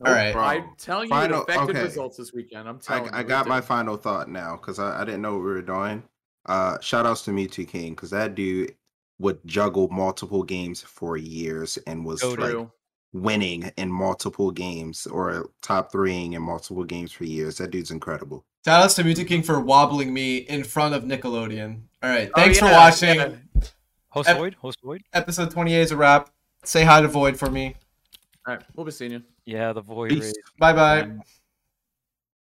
No, all right. Bro. I'm telling you, final, it affected okay. results this weekend. I'm telling I, you. I got my final thought now because I, I didn't know what we were doing. Uh, shout outs to Mewtwo King, because that dude would juggle multiple games for years and was Go like through. winning in multiple games or top threeing in multiple games for years. That dude's incredible. Shout outs to Mewtwo King for wobbling me in front of Nickelodeon. All right, thanks oh, yeah, for watching. Yeah. Host Ep- Void, host Void. Episode twenty-eight is a wrap. Say hi to Void for me. All right, we'll be seeing you. Yeah, the Void. Bye bye.